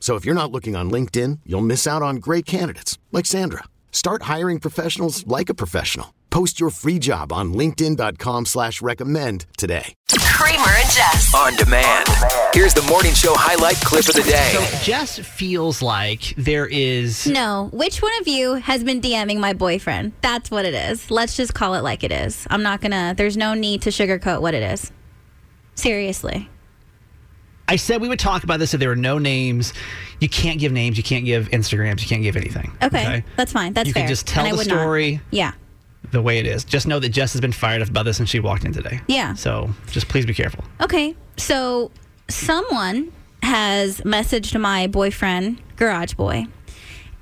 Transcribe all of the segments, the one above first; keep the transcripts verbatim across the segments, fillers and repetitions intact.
So if you're not looking on LinkedIn, you'll miss out on great candidates like Sandra. Start hiring professionals like a professional. Post your free job on linkedin dot com slash recommend today. Kramer and Jess. On demand. On demand. Here's the morning show highlight clip of the day. So Jess feels like there is... No. Which one of you has been DMing my boyfriend? That's what it is. Let's just call it like it is. I'm not going to... There's no need to sugarcoat what it is. Seriously. I said we would talk about this if there were no names. You can't give names. You can't give Instagrams. You can't give anything. Okay. okay? That's fine. That's you fair. You can just tell the story yeah. the way it is. Just know that Jess has been fired up about this and she walked in today. Yeah. So just please be careful. Okay. So someone has messaged my boyfriend, Garage Boy,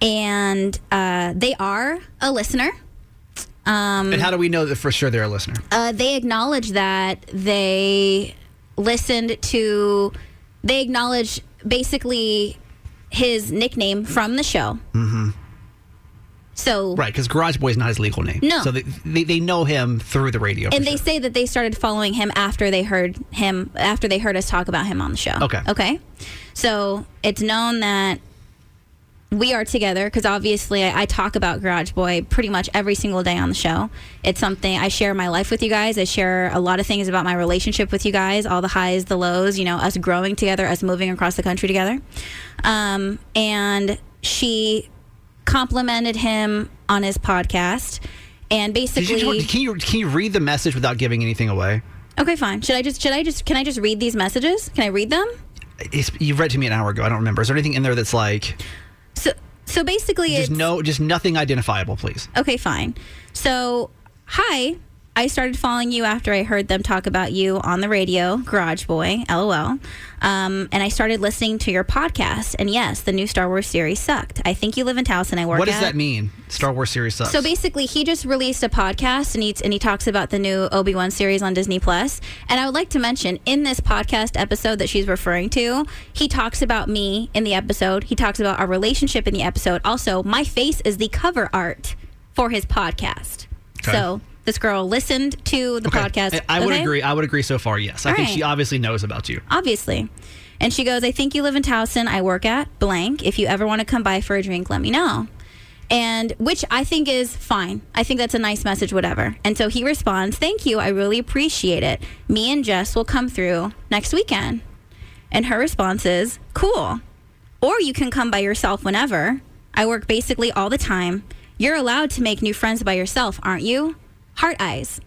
and uh, they are a listener. Um, and how do we know that for sure they're a listener? Uh, they acknowledge that they... listened to, they acknowledged basically his nickname from the show. Mm-hmm. So right, because Garage Boy is not his legal name. No. So they they, they know him through the radio. And they sure. say that they started following him after they heard him, after they heard us talk about him on the show. Okay. Okay? So it's known that we are together, because obviously I, I talk about Garage Boy pretty much every single day on the show. It's something, I share my life with you guys. I share a lot of things about my relationship with you guys, all the highs, the lows, you know, us growing together, us moving across the country together. Um, and she complimented him on his podcast. And basically... Did you, can you can you read the message without giving anything away? Okay, fine. Should I just, should I just, can I just read these messages? Can I read them? It's, you read to me an hour ago. I don't remember. Is there anything in there that's like... So so basically just it's... Just no, just nothing identifiable, please. Okay, fine. So, hi, I started following you after I heard them talk about you on the radio, Garage Boy, LOL. Um, and I started listening to your podcast. And yes, the new Star Wars series sucked. I think you live in Towson. I work at... What does at. that mean? Star Wars series sucks. So basically, he just released a podcast and he, and he talks about the new Obi-Wan series on Disney plus. And I would like to mention, in this podcast episode that she's referring to, he talks about me in the episode. He talks about our relationship in the episode. Also, my face is the cover art for his podcast. Okay. So... This girl listened to the okay. podcast. I would okay? agree. I would agree so far, yes. I All think right. she obviously knows about you. Obviously. And she goes, I think you live in Towson. I work at blank. If you ever want to come by for a drink, let me know. And which I think is fine. I think that's a nice message, whatever. And so he responds, thank you. I really appreciate it. Me and Jess will come through next weekend. And her response is, cool. Or you can come by yourself whenever. I work basically all the time. You're allowed to make new friends by yourself, aren't you? Heart eyes.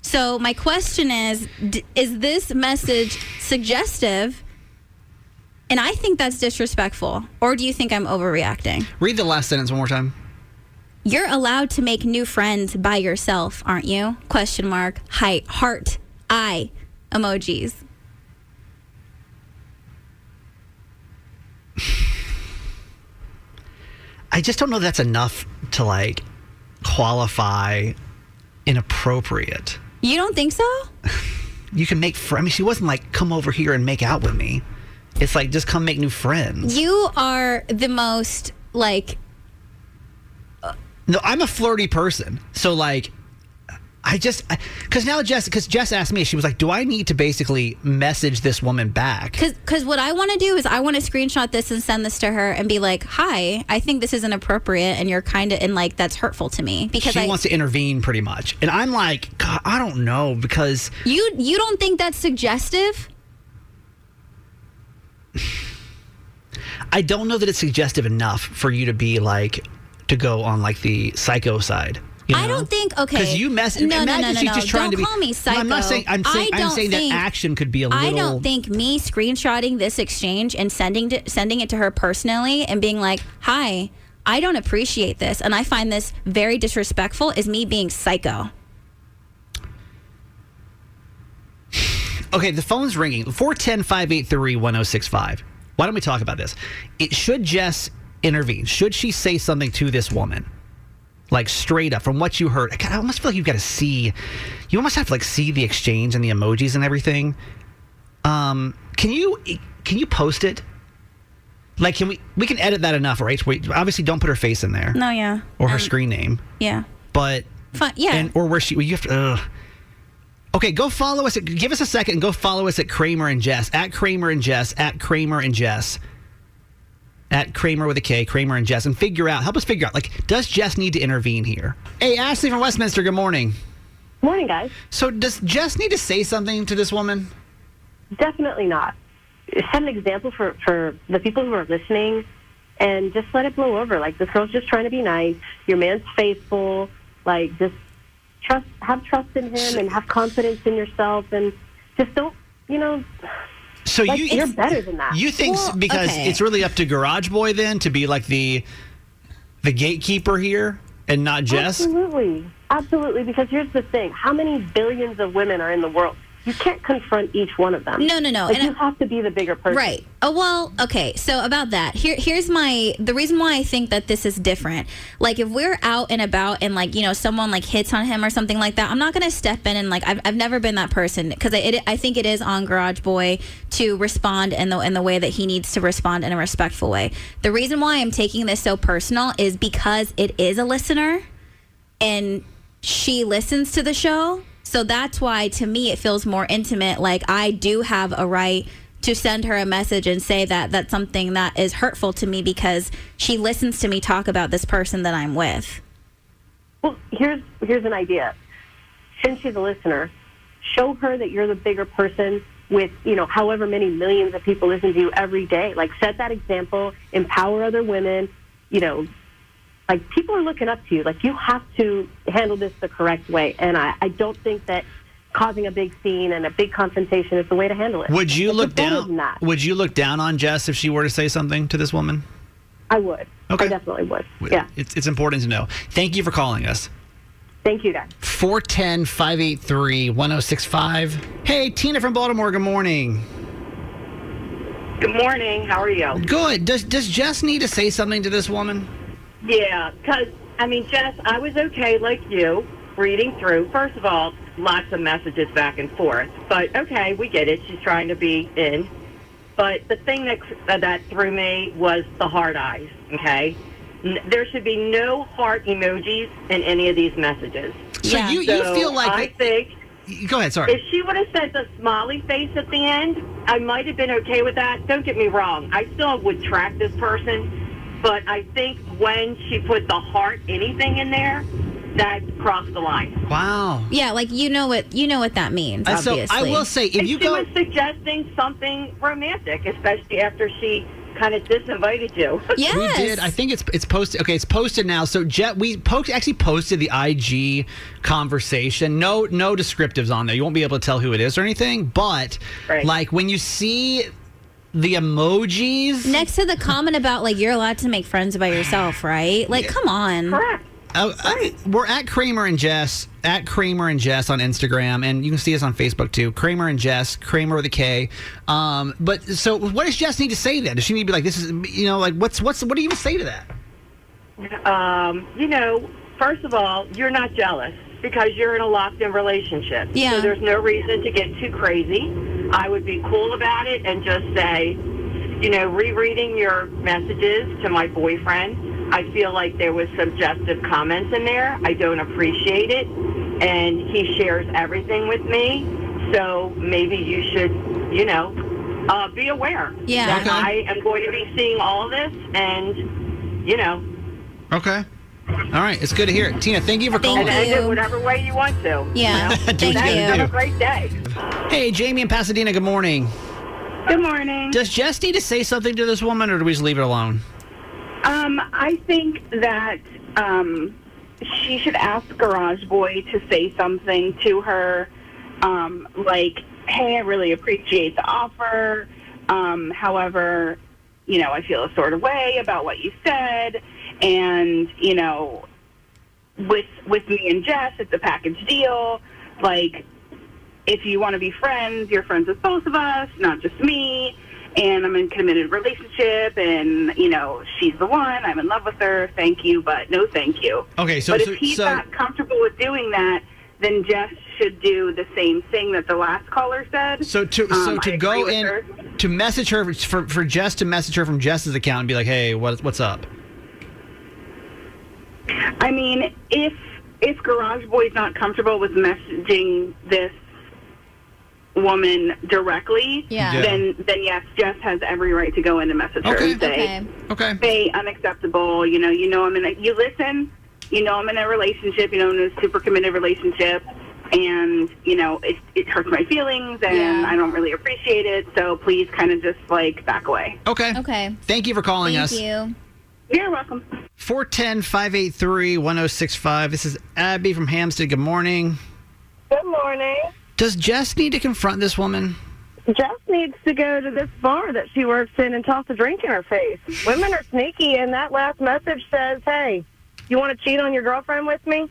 So my question is, d- is this message suggestive? And I think that's disrespectful. Or do you think I'm overreacting? Read the last sentence one more time. You're allowed to make new friends by yourself, aren't you? Question mark. Hi, heart eye emojis. I just don't know that's enough to like... qualify inappropriate. You don't think so? You can make friends. I mean, she wasn't like, come over here and make out with me. It's like, just come make new friends. You are the most like... Uh, no, I'm a flirty person. So like, I just... Because now Jess... Because Jess asked me, she was like, do I need to basically message this woman back? Because what I want to do is I want to screenshot this and send this to her and be like, hi, I think this is inappropriate and you're kind of... And like, that's hurtful to me because She I, wants to intervene pretty much. And I'm like, God, I don't know because... You, you don't think that's suggestive? I don't know that it's suggestive enough for you to be like, to go on like the psycho side. You know? I don't think, okay. Because you mess, no, imagine no, no, no, she's no. just trying don't to be. Don't call me psycho. I'm not saying, I'm saying, I'm saying think, that action could be a little. I don't think me screenshotting this exchange and sending to, sending it to her personally and being like, hi, I don't appreciate this and I find this very disrespectful is me being psycho. Okay, the phone's ringing. four one zero, five eight three, one zero six five. Why don't we talk about this? It should Jess intervene? Should she say something to this woman? Like straight up from what you heard. God, I almost feel like you've got to see, you almost have to like see the exchange and the emojis and everything. Um, can you can you post it? Like, can we we can edit that enough, right? We obviously don't put her face in there. No, yeah. Or her um, screen name. Yeah. But Fun, yeah. And or where she well, you have to. Ugh. Okay, go follow us. At, give us a second and go follow us at Kramer and Jess. At Kramer and Jess. At Kramer and Jess. At Kramer with a K, Kramer and Jess, and figure out, help us figure out, like, does Jess need to intervene here? Hey, Ashley from Westminster, good morning. Morning, guys. So does Jess need to say something to this woman? Definitely not. Set an example for, for the people who are listening, and just let it blow over. Like, this girl's just trying to be nice. Your man's faithful. Like, just trust, have trust in him and have confidence in yourself, and just don't, you know... So like, you, you're better than that. You think well, because okay. It's really up to Garage Boy then to be like the the gatekeeper here and not Jess? Absolutely. Absolutely. Because here's the thing. How many billions of women are in the world? You can't confront each one of them. No, no, no. Like, and you I, have to be the bigger person. Right. Oh, well, okay. So about that, here, here's my, the reason why I think that this is different. Like, if we're out and about and, like, you know, someone, like, hits on him or something like that, I'm not going to step in and, like, I've, I've never been that person. Because I, I think it is on Garage Boy to respond in the, in the way that he needs to respond in a respectful way. The reason why I'm taking this so personal is because it is a listener and she listens to the show. So that's why, to me, it feels more intimate. Like, I do have a right to send her a message and say that that's something that is hurtful to me because she listens to me talk about this person that I'm with. Well, here's here's an idea. Since she's a listener, show her that you're the bigger person with, you know, however many millions of people listen to you every day. Like, set that example, empower other women, you know. Like, people are looking up to you. Like, you have to handle this the correct way. And I, I don't think that causing a big scene and a big confrontation is the way to handle it. Would you it's look down Would you look down on Jess if she were to say something to this woman? I would. Okay. I definitely would. Yeah. It's, it's important to know. Thank you for calling us. Thank you, guys. four one zero, five eight three, one zero six five. Hey, Tina from Baltimore. Good morning. Good morning. How are you? Good. Does, does Jess need to say something to this woman? Yeah, because, I mean, Jess, I was okay like you, reading through. First of all, lots of messages back and forth. But, okay, we get it. She's trying to be in. But the thing that, uh, that threw me was the heart eyes, okay? N- there should be no heart emojis in any of these messages. So, yeah. you, so you feel like... I it, think... Go ahead, sorry. If she would have said the smiley face at the end, I might have been okay with that. Don't get me wrong. I still would track this person. But I think when she put the heart anything in there, that crossed the line. Wow. Yeah, like you know what you know what that means. Uh, obviously, so I will say if and you she go, was suggesting something romantic, especially after she kind of disinvited you. Yes. We did. I think it's it's posted. Okay, it's posted now. So Jet, we po- actually posted the I G conversation. No, no descriptives on there. You won't be able to tell who it is or anything. But right. Like when you see. The emojis next to the comment about like you're allowed to make friends by yourself, right? Like, yeah. Come on. Correct. Uh, I, we're at Kramer and Jess at Kramer and Jess on Instagram, and you can see us on Facebook too. Kramer and Jess, Kramer with a K. Um, but so, what does Jess need to say then? Does she need to be like, this is, you know, like what's what's what do you even say to that? Um, you know, first of all, you're not jealous because you're in a locked-in relationship. Yeah. So there's no reason to get too crazy. I would be cool about it and just say, you know, rereading your messages to my boyfriend, I feel like there was suggestive comments in there. I don't appreciate it. And he shares everything with me. So maybe you should, you know, uh, be aware. Yeah. That okay. I am going to be seeing all of this and, you know. Okay. All right, it's good to hear it. Tina, thank you for calling. Thank you. And do whatever way you want to. Yeah. You know? Thank you. Have a great day. Hey, Jamie in Pasadena, good morning. Good morning. Does Jess need to say something to this woman, or do we just leave it alone? Um, I think that um, she should ask Garage Boy to say something to her, um, like, hey, I really appreciate the offer. Um, however, you know, I feel a sort of way about what you said. And, you know, with with me and Jess, it's a package deal. Like, if you want to be friends, you're friends with both of us, not just me. And I'm in a committed relationship, and, you know, she's the one. I'm in love with her. Thank you, but no thank you. Okay, so... But if so, he's so, not comfortable with doing that, then Jess should do the same thing that the last caller said. So to um, so to I go in... Her. To message her, for, for Jess to message her from Jess's account and be like, hey, what, what's up? I mean, if, if Garage Boy's not comfortable with messaging this woman directly, yeah. Yeah. then then yes, Jess has every right to go in and message okay. her and say, okay. okay, hey, unacceptable. You know, you know, I'm in a, you listen, you know, I'm in a relationship, you know, I'm in a super committed relationship, and, you know, it, it hurts my feelings, and yeah. I don't really appreciate it, so please kind of just, like, back away. Okay. Okay. Thank you for calling Thank us. Thank you. You're welcome. four one zero, five eight three, one zero six five. This is Abby from Hampstead. Good morning. Good morning. Does Jess need to confront this woman? Jess needs to go to this bar that she works in and toss a drink in her face. Women are sneaky, and that last message says, hey, you want to cheat on your girlfriend with me?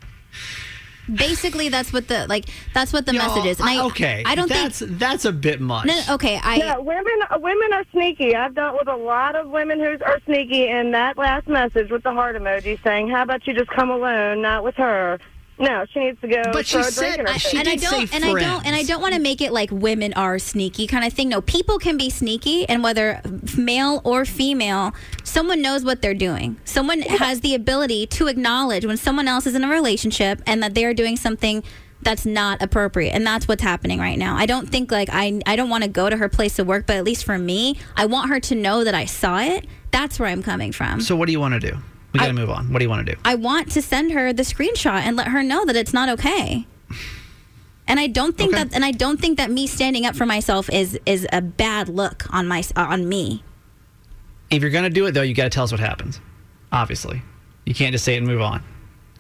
Basically, that's what the like. That's what the Y'all, message is. And I, okay, I don't that's, think that's a bit much. No, okay, I no, women women are sneaky. I've dealt with a lot of women who are sneaky, and that last message with the heart emoji saying, "How about you just come alone, not with her." No, she needs to go. But she said, I, she and, I don't, and I don't, and I don't, and I don't want to make it like women are sneaky kind of thing. No, people can be sneaky, and whether male or female, someone knows what they're doing. Someone has the ability to acknowledge when someone else is in a relationship and that they are doing something that's not appropriate, and that's what's happening right now. I don't think like I, I don't want to go to her place of work, but at least for me, I want her to know that I saw it. That's where I'm coming from. So, what do you want to do? We got to move on. What do you want to do? I want to send her the screenshot and let her know that it's not okay. And I don't think okay. that and I don't think that me standing up for myself is is a bad look on my uh, on me. If you're going to do it though, you got to tell us what happens. Obviously. You can't just say it and move on.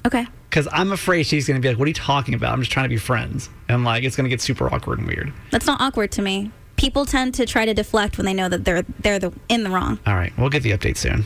Okay. Cuz I'm afraid she's going to be like, "What are you talking about? I'm just trying to be friends." And like it's going to get super awkward and weird. That's not awkward to me. People tend to try to deflect when they know that they're they're the, in the wrong. All right. We'll get the update soon.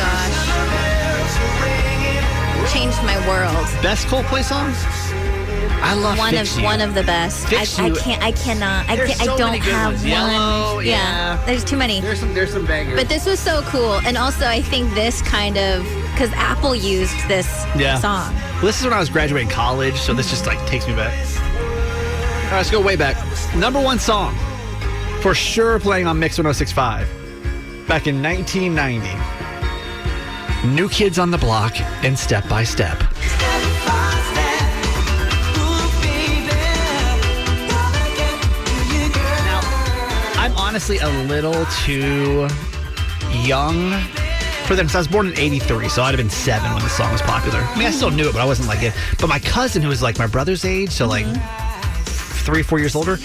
gosh. Changed my world. Best Coldplay song? I love one Fix of you. One of the best. Fix I, you. I can't. I cannot. I, can, so I don't have ones. one. Yellow, yeah. yeah, there's too many. There's some. There's some bangers. But this was so cool, and also I think this kind of because Apple used this yeah. song. Well, this is when I was graduating college, so this just like takes me back. All right, let's go way back. Number one song for sure playing on Mix one oh six point five back in nineteen ninety. New Kids on the Block and Step by Step. Honestly, a little too young for them. So I was born in eighty-three, so I'd have been seven when the song was popular. I mean, I still knew it, but I wasn't like it. But my cousin, who was like my brother's age, so like three, four years older,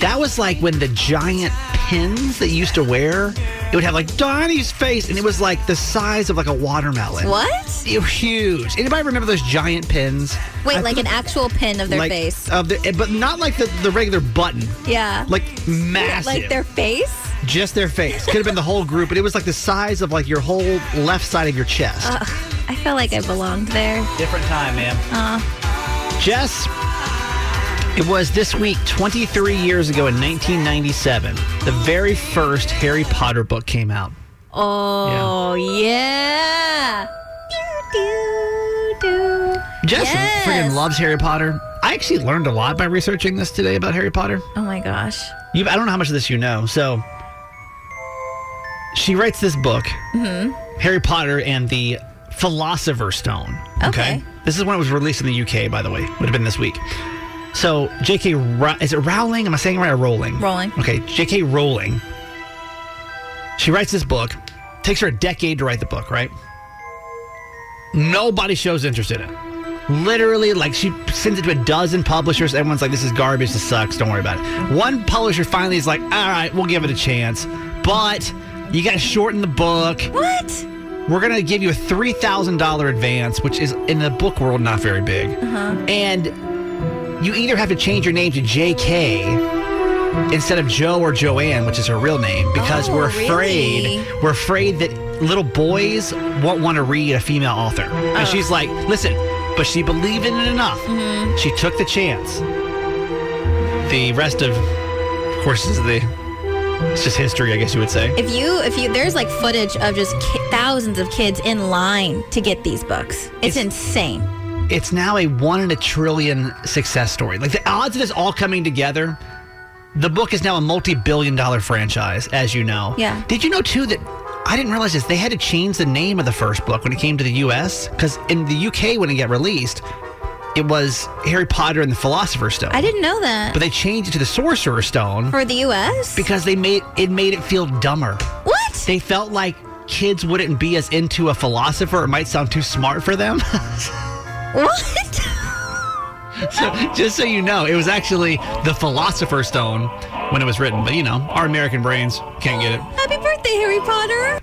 that was like when the giant pins that you used to wear, it would have like Donnie's face, and it was like the size of like a watermelon. What? It was huge. Anybody remember those giant pins? Wait, I like an actual pin of their like, face. Of the, but not like the, the regular button. Yeah. Like massive. Like their face? Just their face. Could have been the whole group, but it was like the size of like your whole left side of your chest. Uh, I felt like I belonged there. Different time, man. Uh. Jess, It was this week twenty-three years ago in nineteen ninety-seven. The very first Harry Potter book came out. Oh, yeah. yeah. Do, do, do. Jess yes. friggin' loves Harry Potter. I actually learned a lot by researching this today about Harry Potter. Oh, my gosh. You, I don't know how much of this you know. So she writes this book, mm-hmm. Harry Potter and the Philosopher's Stone. Okay. okay. This is when it was released in the U K, by the way. Would have been this week. So, J K. Ro- is it Rowling? Am I saying it right or Rowling? Rowling. Okay, J K. Rowling. She writes this book. Takes her a decade to write the book, right? Nobody shows interest in it. Literally, like, she sends it to a dozen publishers. Everyone's like, this is garbage. This sucks. Don't worry about it. One publisher finally is like, all right, we'll give it a chance. But you got to shorten the book. What? We're going to give you a three thousand dollars advance, which is, in the book world, not very big. Uh-huh. And you either have to change your name to J K instead of Joe or Joanne, which is her real name, because oh, we're afraid really? we're afraid that little boys won't want to read a female author. Oh. And she's like, listen, but she believed in it enough. Mm-hmm. She took the chance. The rest of, of course, is the it's just history, I guess you would say. If you, if you, there's like footage of just ki- thousands of kids in line to get these books. It's, it's insane. It's now a one in a trillion success story. Like, the odds of this all coming together, the book is now a multi-billion dollar franchise, as you know. Yeah. Did you know, too, that I didn't realize this. They had to change the name of the first book when it came to the U S because in the U K, when it got released, it was Harry Potter and the Philosopher's Stone. I didn't know that. But they changed it to the Sorcerer's Stone. For the U S? Because they made it made it feel dumber. What? They felt like kids wouldn't be as into a philosopher. It might sound too smart for them. What? So, just so you know, it was actually the Philosopher's Stone when it was written. But, you know, our American brains can't get it. Happy birthday, Harry Potter.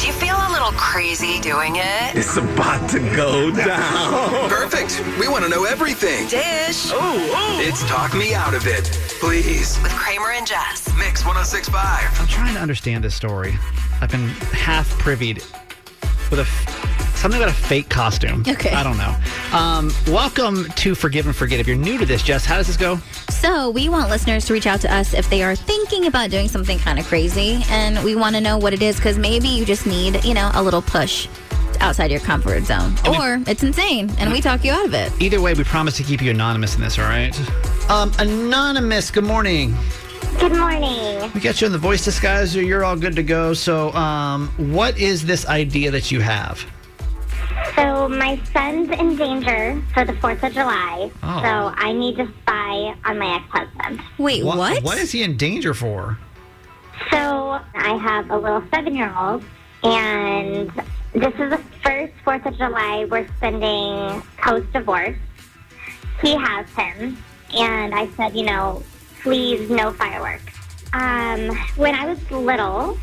Do you feel a little crazy doing it? It's about to go down. Perfect. We want to know everything. Dish. Oh, oh. It's Talk Me Out of It, please. With Kramer and Jess. Mix one oh six point five. I'm trying to understand this story. I've been half privied with a... F- Something about a fake costume. Okay. I don't know. Um, welcome to Forgive and Forget. If you're new to this, Jess, how does this go? So we want listeners to reach out to us if they are thinking about doing something kind of crazy. And we want to know what it is because maybe you just need, you know, a little push outside your comfort zone. I mean, or it's insane and we talk you out of it. Either way, we promise to keep you anonymous in this, all right? Um, anonymous, good morning. Good morning. We got you in the voice disguiser. You're all good to go. So um, what is this idea that you have? So my son's in danger for the fourth of July, oh. so I need to spy on my ex-husband. Wait, what? what? What is he in danger for? So I have a little seven-year-old, and this is the first fourth of July we're spending post-divorce. He has him, and I said, you know, please, no fireworks. Um, when I was little...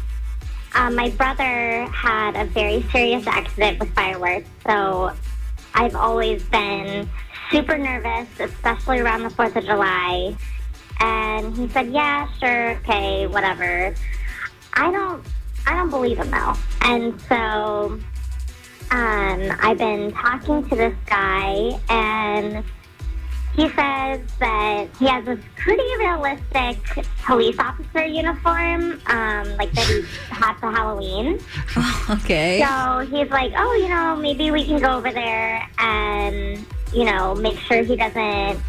Uh, my brother had a very serious accident with fireworks, so I've always been super nervous, especially around the fourth of July. And he said, yeah, sure, okay, whatever. I don't, I don't believe him, though. And so um, I've been talking to this guy, and he says that he has this pretty realistic police officer uniform, um, like that he's hot for Halloween. Okay. So he's like, oh, you know, maybe we can go over there and, you know, make sure he doesn't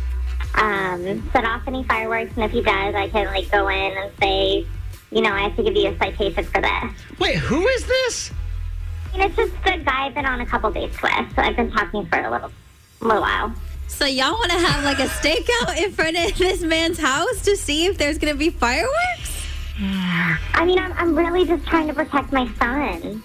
um, set off any fireworks. And if he does, I can, like, go in and say, you know, I have to give you a citation for this. Wait, who is this? And it's just a guy I've been on a couple dates with. So I've been talking for a little, little while. So y'all want to have like a stakeout in front of this man's house to see if there's going to be fireworks? I mean, I'm, I'm really just trying to protect my son.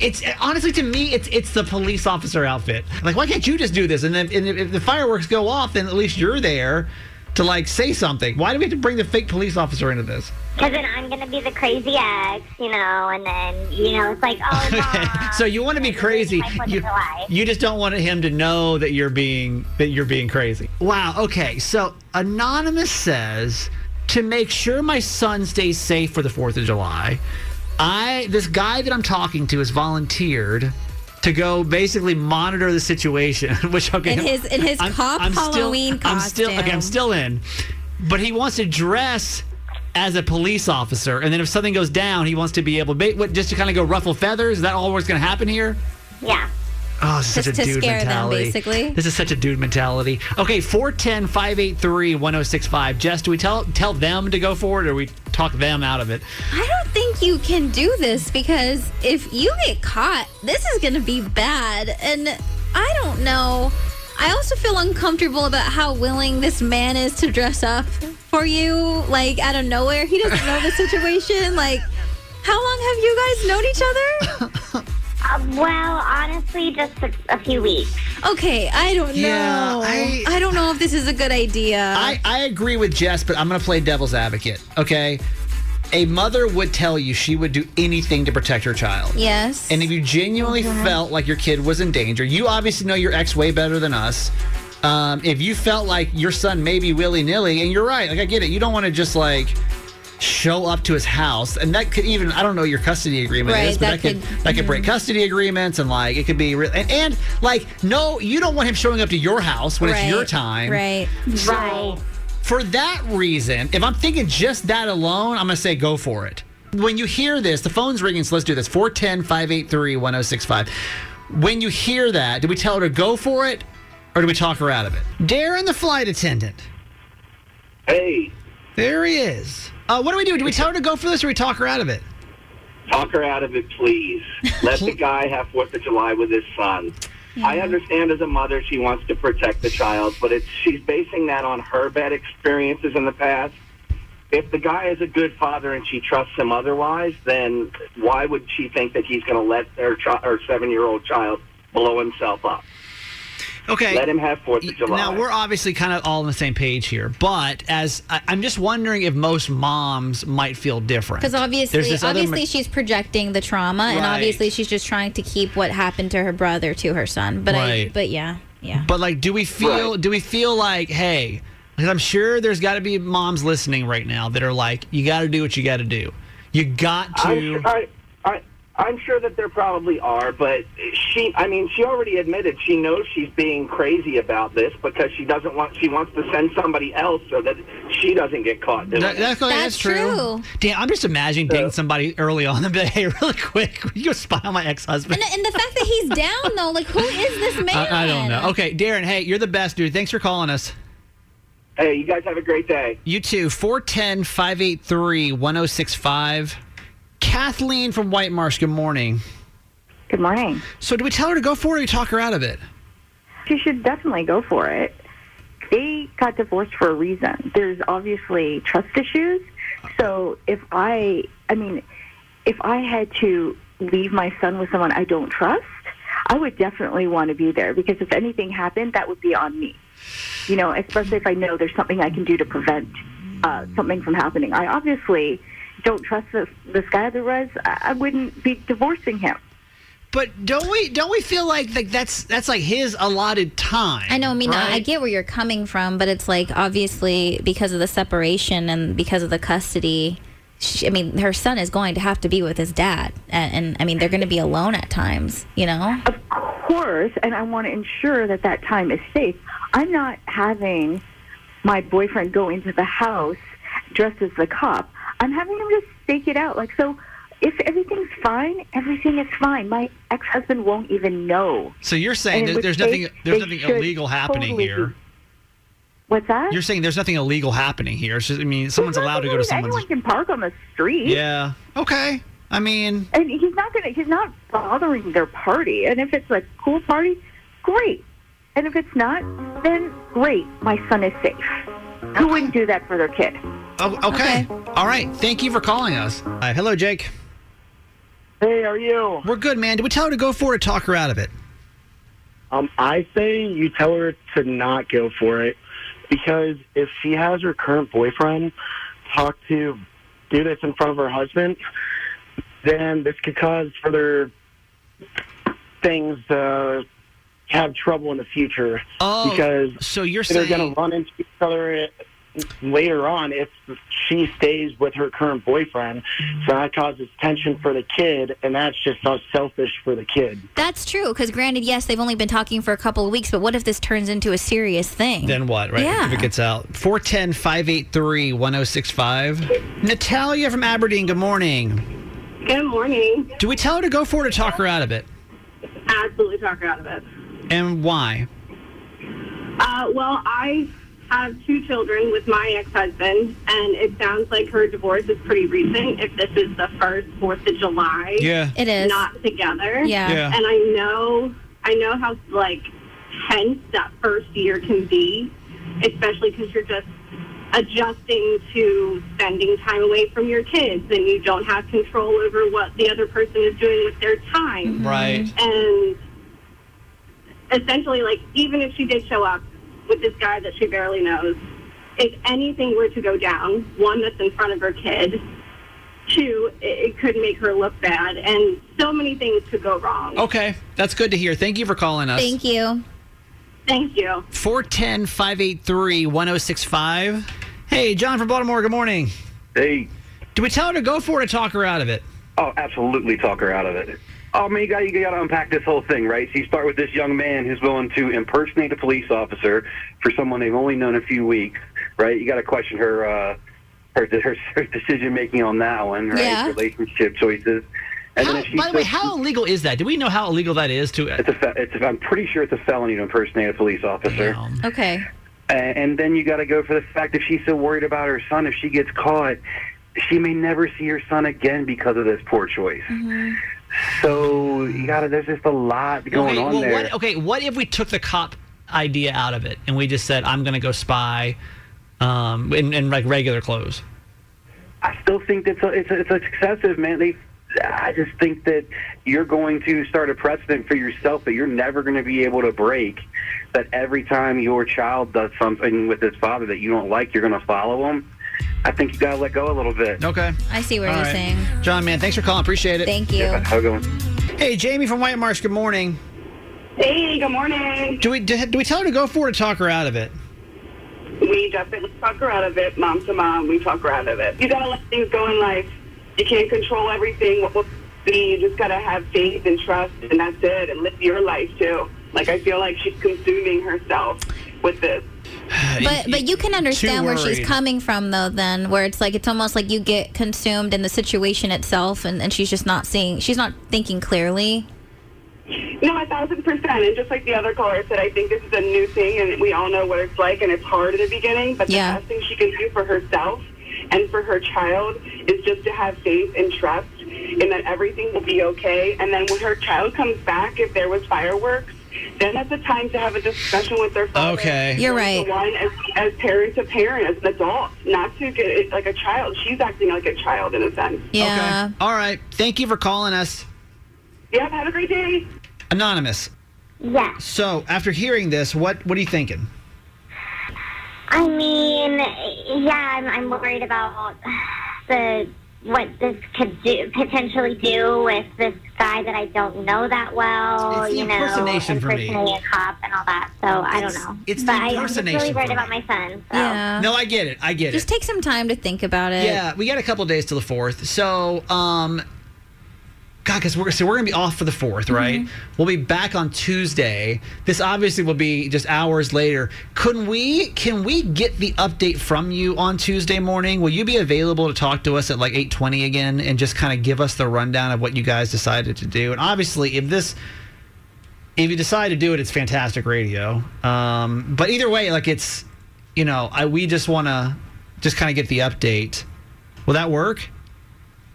It's honestly, to me, it's it's the police officer outfit. Like, why can't you just do this? And then and if the fireworks go off, then at least you're there to like say something. Why do we have to bring the fake police officer into this? Because then I'm going to be the crazy ex, you know, and then, you know, it's like, oh, okay. So you want to be crazy. You, you just don't want him to know that you're being that you're being crazy. Wow. Okay. So Anonymous says, to make sure my son stays safe for the fourth of July, I this guy that I'm talking to has volunteered to go basically monitor the situation. Which okay, in his in his I'm, cop I'm Halloween still, costume. I'm still okay, I'm still in, but he wants to dress as a police officer, and then if something goes down, he wants to be able to, what, just to kind of go ruffle feathers. Is that all what's going to happen here? Yeah. Oh, this is such a dude mentality. Basically. This is such a dude mentality. Okay, four one zero, five eight three, one zero six five. Jess, do we tell tell them to go forward, or we talk them out of it? I don't think you can do this, because if you get caught, this is going to be bad. And I don't know. I also feel uncomfortable about how willing this man is to dress up for you, like, out of nowhere. He doesn't know the situation. Like, how long have you guys known each other? Uh, well, honestly, just a, a few weeks. Okay, I don't yeah, know. I, I don't know if this is a good idea. I, I agree with Jess, but I'm going to play devil's advocate, okay? A mother would tell you she would do anything to protect her child. Yes. And if you genuinely mm-hmm. felt like your kid was in danger, you obviously know your ex way better than us. Um, if you felt like your son may be willy-nilly, and you're right, like, I get it. You don't want to just, like, show up to his house, and that could even, I don't know your custody agreement right, is, but that, that could, could that could mm-hmm. break custody agreements, and like it could be real, and, and like no, you don't want him showing up to your house when right, it's your time. Right. So right. for that reason, if I'm thinking just that alone, I'm gonna say go for it. When you hear this, the phone's ringing, so let's do this. four one zero, five eight three, one zero six five. When you hear that, do we tell her to go for it, or do we talk her out of it? Darren, the flight attendant. Hey. There he is. Uh, what do we do? Do we tell her to go for this, or we talk her out of it? Talk her out of it, please. Let the guy have fourth of July with his son. Yeah. I understand as a mother she wants to protect the child, but it's, she's basing that on her bad experiences in the past. If the guy is a good father and she trusts him otherwise, then why would she think that he's going to let her, tri- her seven-year-old child blow himself up? Okay. Let him have fourth of July. Now, we're obviously kind of all on the same page here, but as I, I'm just wondering if most moms might feel different. Because obviously, obviously ma- she's projecting the trauma, right. and obviously she's just trying to keep what happened to her brother to her son. But right. I, but yeah, yeah. But like, do we feel? Right. Do we feel like, hey? Because I'm sure there's got to be moms listening right now that are like, you got to do what you got to do. You got to. I, I, I, I'm sure that there probably are, but she, I mean, she already admitted she knows she's being crazy about this because she doesn't want, she wants to send somebody else so that she doesn't get caught doing that, that's, it. That's true. Damn, I'm just imagining dating somebody early on and be like, hey, really quick, will you go spy on my ex-husband? And, and the fact that he's down, though, like, who is this man? I, I don't know. Okay, Darren, hey, you're the best, dude. Thanks for calling us. Hey, you guys have a great day. You too. four one zero, five eight three, one zero six five. Kathleen from White Marsh, good morning. Good morning. So do we tell her to go for it, or do we talk her out of it? She should definitely go for it. They got divorced for a reason. There's obviously trust issues. So if I, I mean, if I had to leave my son with someone I don't trust, I would definitely want to be there, because if anything happened, that would be on me. You know, especially if I know there's something I can do to prevent uh, something from happening. I obviously don't trust this, this guy, otherwise I wouldn't be divorcing him. But don't we don't we feel like, like that's that's like his allotted time? I know, I mean, right? I get where you're coming from, but it's like obviously because of the separation and because of the custody, she, I mean, her son is going to have to be with his dad, and, and I mean, they're going to be alone at times, you know? Of course, and I want to ensure that that time is safe. I'm not having my boyfriend go into the house dressed as the cop. I'm having him just stake it out. Like, so if everything's fine, everything is fine. My ex-husband won't even know. So you're saying that there's nothing there's nothing illegal happening totally here. Be. What's that? You're saying there's nothing illegal happening here. It's just, I mean, someone's allowed to go to someone's. Anyone can park on the street. Yeah. Okay. I mean, and he's not gonna he's not bothering their party. And if it's a cool party, great. And if it's not, then great. My son is safe. Okay. Who wouldn't do that for their kid? Oh, okay. okay. All right. Thank you for calling us. Uh, hello, Jake. Hey, how are you? We're good, man. Did we tell her to go for it, talk her out of it? Um, I say you tell her to not go for it, because if she has her current boyfriend talk to do this in front of her husband, then this could cause further things to uh, have trouble in the future. Oh, because so you're they're saying they're going to run into each other. later on if she stays with her current boyfriend. So that causes tension for the kid, and that's just so selfish for the kid. That's true, because granted, yes, they've only been talking for a couple of weeks, but what if this turns into a serious thing? Then what, right? Yeah. If it gets out. four one zero, five eight three, one zero six five. Natalia from Aberdeen, good morning. Good morning. Do we tell her to go for it or talk her out of it? Absolutely talk her out of it. And why? Uh, well, I have two children with my ex-husband, and it sounds like her divorce is pretty recent if this is the first fourth of July. Yeah. It is. Not together. Yeah. yeah. And I know, I know how, like, tense that first year can be, especially because you're just adjusting to spending time away from your kids, and you don't have control over what the other person is doing with their time. Right. And essentially, like, even if she did show up with this guy that she barely knows, if anything were to go down, one, that's in front of her kid, two, it could make her look bad, and so many things could go wrong. Okay. That's good to hear. Thank you for calling us. Thank you. Thank you. four one zero, five eight three, one zero six five. Hey, John from Baltimore, good morning. Hey. Do we tell her to go for it or talk her out of it? Oh, absolutely talk her out of it. Oh, I mean, you got you got to unpack this whole thing, right? So you start with this young man who's willing to impersonate a police officer for someone they've only known a few weeks, right? You got to question her, uh, her her her decision-making on that one, right? Yeah. Relationship choices. And how, then she by the says, way, how illegal is that? Do we know how illegal that is? To it's a, fe- it's a I'm pretty sure it's a felony to impersonate a police officer. Damn. Okay. And, and then you got to go for the fact if she's so worried about her son, if she gets caught, she may never see her son again because of this poor choice. Mm-hmm. So you got to. There's just a lot going okay, on well, there. What, okay, what if we took the cop idea out of it and we just said, "I'm going to go spy," um, in, in like regular clothes? I still think that's a, it's a, it's a excessive, man. They. I just think that you're going to start a precedent for yourself that you're never going to be able to break, that every time your child does something with his father that you don't like, you're going to follow him. I think you got to let go a little bit. Okay. I see what All you're right. saying. John, man, thanks for calling. Appreciate it. Thank you. Yeah, how's it going? Hey, Jamie from White Marsh, good morning. Hey, good morning. Do we do, do we tell her to go for it or talk her out of it? We definitely talk her out of it. Mom to mom, we talk her out of it. You got to let things go in life. You can't control everything. What will be? You just gotta have faith and trust, and that's it. And live your life too. Like I feel like she's consuming herself with this. But but you can understand where she's coming from, though. Then where it's like it's almost like you get consumed in the situation itself, and, and she's just not seeing. She's not thinking clearly. No, a thousand percent. And just like the other caller said, I think this is a new thing, and we all know what it's like, and it's hard in the beginning. But the yeah. best thing she can do for herself and for her child is just to have faith and trust in that everything will be okay. And then when her child comes back, if there was fireworks, then that's the time to have a discussion with their father. Okay. You're right. The one as, as parent to parent, as an adult, not to get it like a child. She's acting like a child in a sense. Yeah. Okay. All right. Thank you for calling us. Yeah, have a great day. Anonymous. Yeah. So after hearing this, what, what are you thinking? I mean, yeah, I'm, I'm worried about the what this could do, potentially do with this guy that I don't know that well. It's the you know, impersonation for me. Impersonating a cop and all that, so it's, I don't know. It's but the impersonation I, I'm really worried about my son. So. Yeah. No, I get it. I get Just it. Just take some time to think about it. Yeah, we got a couple days till the fourth. So, um, God, because we're, so we're going to be off for the fourth, right? Mm-hmm. We'll be back on Tuesday. This obviously will be just hours later. Can we, can we get the update from you on Tuesday morning? Will you be available to talk to us at like eight twenty again and just kind of give us the rundown of what you guys decided to do? And obviously, if this... If you decide to do it, it's fantastic radio. Um, but either way, like it's... You know, I, we just want to just kind of get the update. Will that work?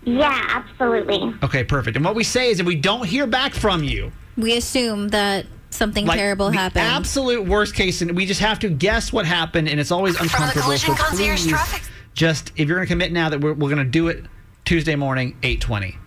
Yeah, absolutely. Okay, perfect. And what we say is if we don't hear back from you, we assume that something like terrible happened. Absolute worst case, and we just have to guess what happened, and it's always uncomfortable. From the collision concierge traffic. Just, if you're going to commit now that we're, we're going to do it Tuesday morning, eight twenty.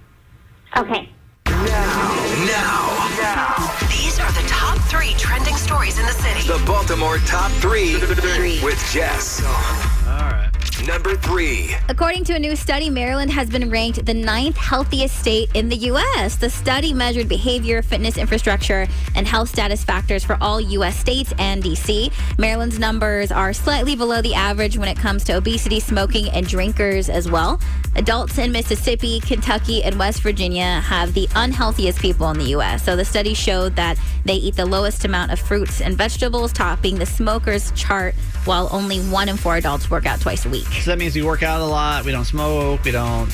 Okay. Now, now, now. These are the top three trending stories in the city. The Baltimore Top Three, three. with Jess. All right. Number three. According to a new study, Maryland has been ranked the ninth healthiest state in the U S. The study measured behavior, fitness infrastructure, and health status factors for all U S states and D C. Maryland's numbers are slightly below the average when it comes to obesity, smoking, and drinkers as well. Adults in Mississippi, Kentucky, and West Virginia have the unhealthiest people in the U S. So the study showed that they eat the lowest amount of fruits and vegetables, topping the smokers chart, while only one in four adults work out twice a week. So that means we work out a lot. We don't smoke. We don't.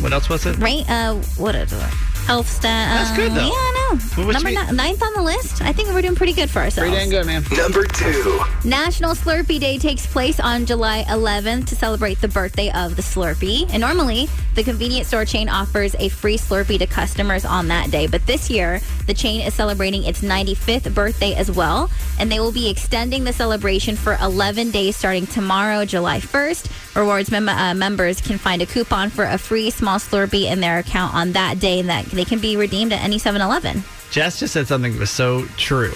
What else was it? Right. Uh, what is it? Health stat. That's good, though. Yeah, I know. Number we... n- ninth on the list. I think we're doing pretty good for ourselves. Pretty dang good, man. Number two. National Slurpee Day takes place on July eleventh to celebrate the birthday of the Slurpee. And normally, the convenience store chain offers a free Slurpee to customers on that day. But this year, the chain is celebrating its ninety-fifth birthday as well. And they will be extending the celebration for eleven days starting tomorrow, July first. Rewards mem- uh, members can find a coupon for a free small Slurpee in their account on that day, and that they can be redeemed at any seven eleven. Jess just said something that was so true.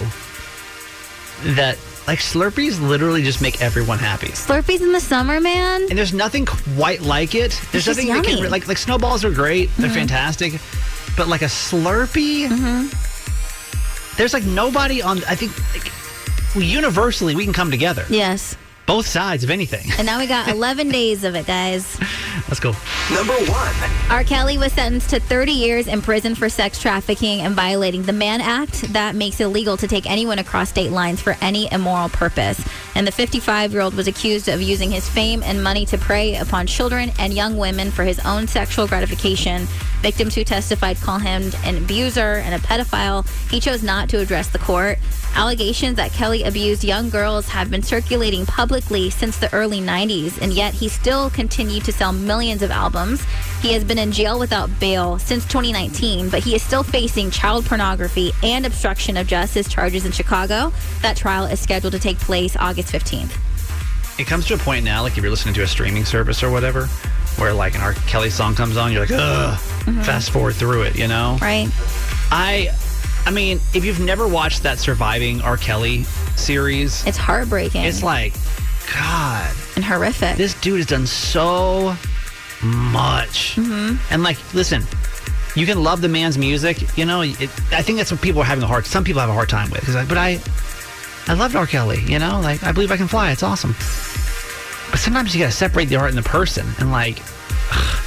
That, like, Slurpees literally just make everyone happy. Slurpees in the summer, man. And there's nothing quite like it. There's nothing that can, like, like, snowballs are great. They're mm-hmm. fantastic. But, like, a Slurpee? Mm-hmm. There's, like, nobody on, I think, like, universally, we can come together. Yes. Both sides of anything. And now we got eleven days of it, guys. Let's go. Number one. R. Kelly was sentenced to thirty years in prison for sex trafficking and violating the Mann Act. That makes it illegal to take anyone across state lines for any immoral purpose. And the fifty-five-year-old was accused of using his fame and money to prey upon children and young women for his own sexual gratification. Victims who testified call him an abuser and a pedophile. He chose not to address the court. Allegations that Kelly abused young girls have been circulating publicly since the early nineties, and yet he still continued to sell millions of albums. He has been in jail without bail since twenty nineteen, but he is still facing child pornography and obstruction of justice charges in Chicago. That trial is scheduled to take place August fifteenth. It comes to a point now, like if you're listening to a streaming service or whatever, where like an R. Kelly song comes on, you're like, ugh, mm-hmm. fast forward through it, you know? Right. I... I mean, if you've never watched that Surviving R. Kelly series... It's heartbreaking. It's like, God. And horrific. This dude has done so much. Mm-hmm. And like, listen, you can love the man's music. You know, it, I think that's what people are having a hard... Some people have a hard time with. It's like, but I, I loved R. Kelly, you know? Like, I believe I can fly. It's awesome. But sometimes you got to separate the art and the person. And like... Ugh.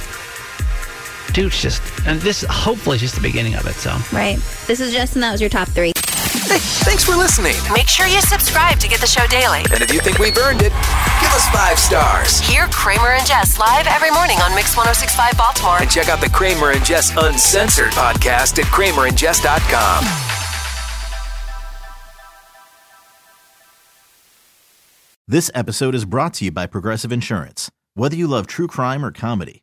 Dude's just, and this hopefully is just the beginning of it, so. Right. This is Justin, that was your top three. Hey, thanks for listening. Make sure you subscribe to get the show daily. And if you think we've earned it, give us five stars. Hear Kramer and Jess live every morning on Mix one oh six point five Baltimore. And check out the Kramer and Jess Uncensored podcast at kramer and jess dot com. This episode is brought to you by Progressive Insurance. Whether you love true crime or comedy,